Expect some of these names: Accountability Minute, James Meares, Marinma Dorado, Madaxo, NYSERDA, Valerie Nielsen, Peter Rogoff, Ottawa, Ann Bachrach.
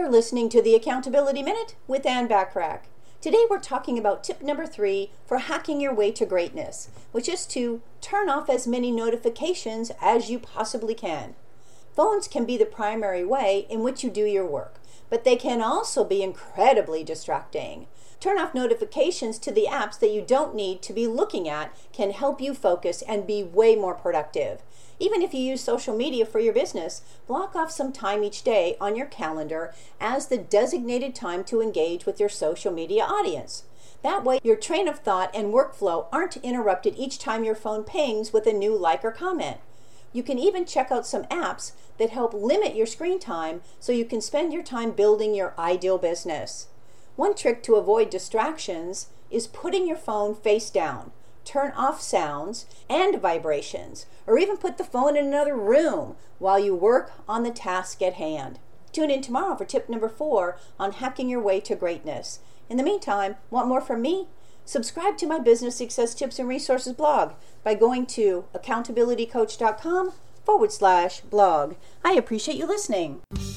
You're listening to the Accountability Minute with Ann Bachrach. Today we're talking about tip number 3 for hacking your way to greatness, which is to turn off as many notifications as you possibly can. Phones can be the primary way in which you do your work, but they can also be incredibly distracting. Turn off notifications to the apps that you don't need to be looking at can help you focus and be way more productive. Even if you use social media for your business, block off some time each day on your calendar as the designated time to engage with your social media audience. That way, your train of thought and workflow aren't interrupted each time your phone pings with a new like or comment. You can even check out some apps that help limit your screen time so you can spend your time building your ideal business. One trick to avoid distractions is putting your phone face down. Turn off sounds and vibrations, or even put the phone in another room while you work on the task at hand. Tune in tomorrow for tip number 4 on hacking your way to greatness. In the meantime, want more from me? Subscribe to my business success tips and resources blog by going to accountabilitycoach.com/blog. I appreciate you listening.